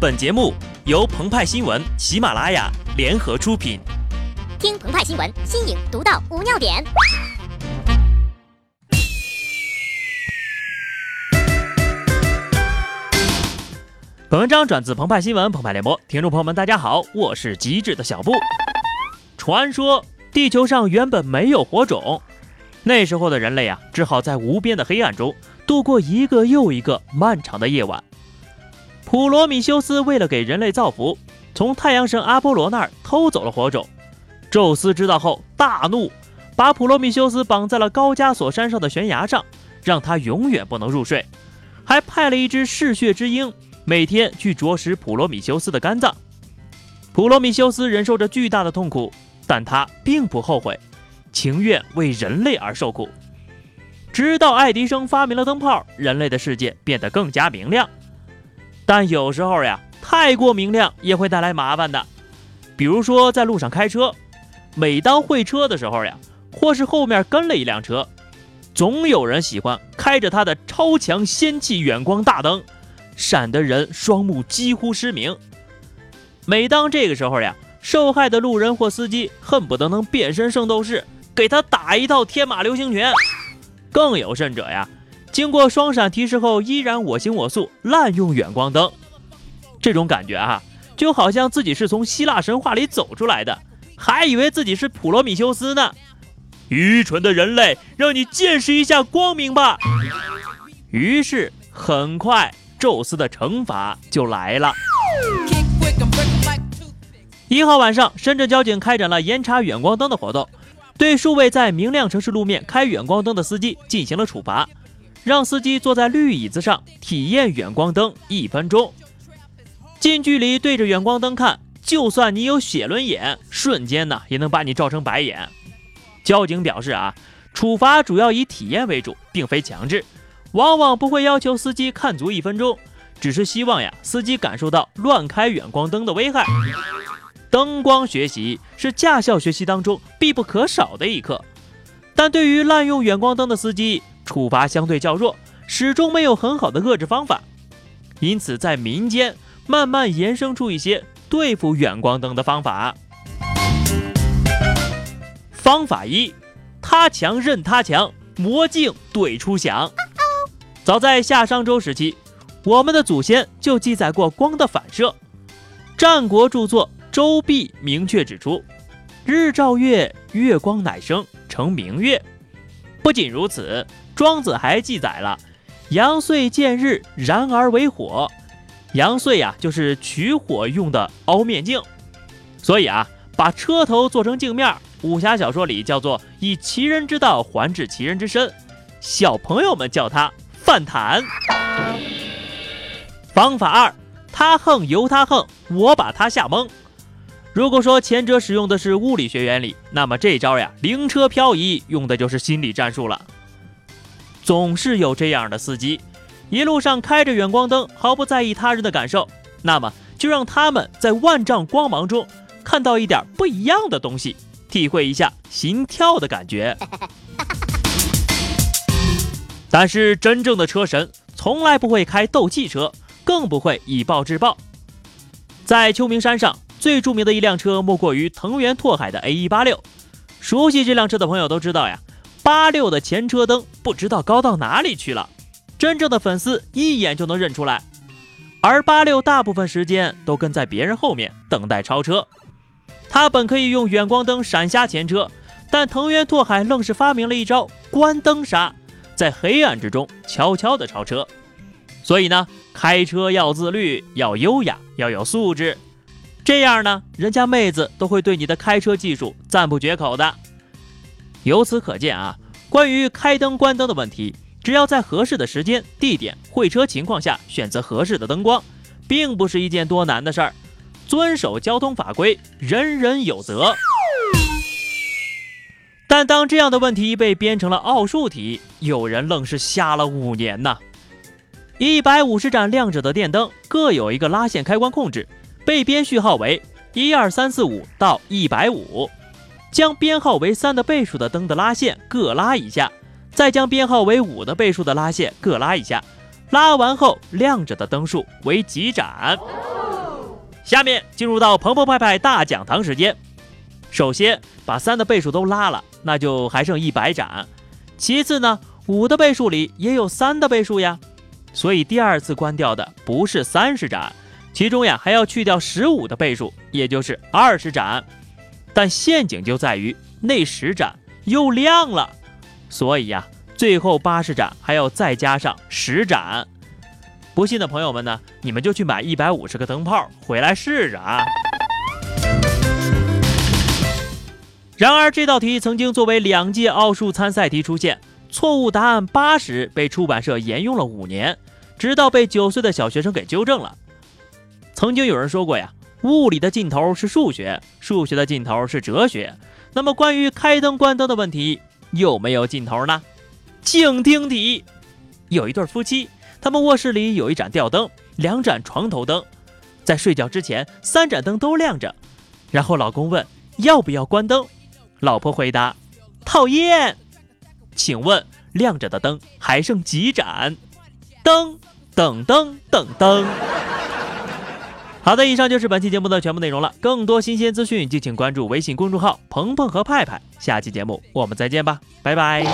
本节目由澎湃新闻、喜马拉雅联合出品。听澎湃新闻，新颖独到，无尿点。本文章转自澎湃新闻澎湃联播，听众朋友们大家好，我是机智的小布。传说地球上原本没有火种，那时候的人类啊，只好在无边的黑暗中度过一个又一个漫长的夜晚。普罗米修斯为了给人类造福，从太阳神阿波罗那儿偷走了火种。宙斯知道后大怒，把普罗米修斯绑在了高加索山上的悬崖上，让他永远不能入睡，还派了一只嗜血之鹰每天去啄食普罗米修斯的肝脏。普罗米修斯忍受着巨大的痛苦，但他并不后悔，情愿为人类而受苦。直到爱迪生发明了灯泡，人类的世界变得更加明亮。但有时候呀，太过明亮也会带来麻烦的。比如说在路上开车，每当会车的时候呀，或是后面跟了一辆车，总有人喜欢开着他的超强氙气远光大灯，闪得人双目几乎失明。每当这个时候呀，受害的路人或司机恨不得能变身圣斗士，给他打一套天马流星拳。更有甚者呀，经过双闪提示后依然我行我素，滥用远光灯。这种感觉啊，就好像自己是从希腊神话里走出来的，还以为自己是普罗米修斯呢。愚蠢的人类，让你见识一下光明吧。于是很快宙斯的惩罚就来了。1号晚上，深圳交警开展了严查远光灯的活动，对数位在明亮城市路面开远光灯的司机进行了处罚，让司机坐在绿椅子上体验远光灯1分钟。近距离对着远光灯看，就算你有血轮眼，瞬间呢也能把你照成白眼。交警表示啊，处罚主要以体验为主，并非强制，往往不会要求司机看足1分钟，只是希望呀司机感受到乱开远光灯的危害。灯光学习是驾校学习当中必不可少的一课，但对于滥用远光灯的司机，处罚相对较弱，始终没有很好的遏制方法。因此在民间慢慢延伸出一些对付远光灯的方法。方法1，他强任他强，魔镜对出响。早在夏商周时期，我们的祖先就记载过光的反射。战国著作周髀明确指出，日照月，月光乃生，成明月。不仅如此，庄子还记载了阳燧见日，然而为火。阳燧啊，就是取火用的凹面镜。所以啊，把车头做成镜面，武侠小说里叫做以其人之道还治其人之身，小朋友们叫它饭坛。方法2，他横由他横，我把他吓懵。如果说前者使用的是物理学原理，那么这招呀，灵车漂移用的就是心理战术了。总是有这样的司机，一路上开着远光灯，毫不在意他人的感受，那么就让他们在万丈光芒中看到一点不一样的东西，体会一下心跳的感觉。但是真正的车神从来不会开斗气车，更不会以暴制暴。在秋名山上最著名的一辆车莫过于藤原拓海的 A186。 熟悉这辆车的朋友都知道呀，86的前车灯不知道高到哪里去了，真正的粉丝一眼就能认出来。而86大部分时间都跟在别人后面等待超车，他本可以用远光灯闪瞎前车，但藤原拓海愣是发明了一招关灯杀，在黑暗之中悄悄地超车。所以呢，开车要自律，要优雅，要有素质，这样呢，人家妹子都会对你的开车技术赞不绝口的。由此可见啊，关于开灯关灯的问题，只要在合适的时间、地点、会车情况下选择合适的灯光，并不是一件多难的事儿。遵守交通法规，人人有责。但当这样的问题被编成了奥数题，有人愣是瞎了5年呢。150盏亮着的电灯各有一个拉线开关控制，被编序号为12345到150，将编号为3的倍数的灯的拉线各拉一下，再将编号为5的倍数的拉线各拉一下，拉完后亮着的灯数为几盏。下面进入到澎澎湃湃大讲堂时间。首先把3的倍数都拉了，那就还剩100斩。其次呢，5的倍数里也有3的倍数呀，所以第二次关掉的不是30斩，其中呀还要去掉15的倍数，也就是20斩。但陷阱就在于那10斩又亮了，所以呀最后80斩还要再加上10斩。不信的朋友们呢，你们就去买150个灯泡回来试试啊。然而这道题曾经作为2届奥数参赛题出现，错误答案80被出版社沿用了5年，直到被9岁的小学生给纠正了。曾经有人说过呀，物理的尽头是数学，数学的尽头是哲学。那么关于开灯关灯的问题有没有尽头呢？请听题。有一对夫妻，他们卧室里有一盏吊灯，2盏床头灯，在睡觉之前3盏灯都亮着。然后老公问要不要关灯，老婆回答讨厌。请问亮着的灯还剩几盏？灯等灯等灯。好的，以上就是本期节目的全部内容了。更多新鲜资讯敬请关注微信公众号鹏鹏和派派。下期节目我们再见吧，拜拜。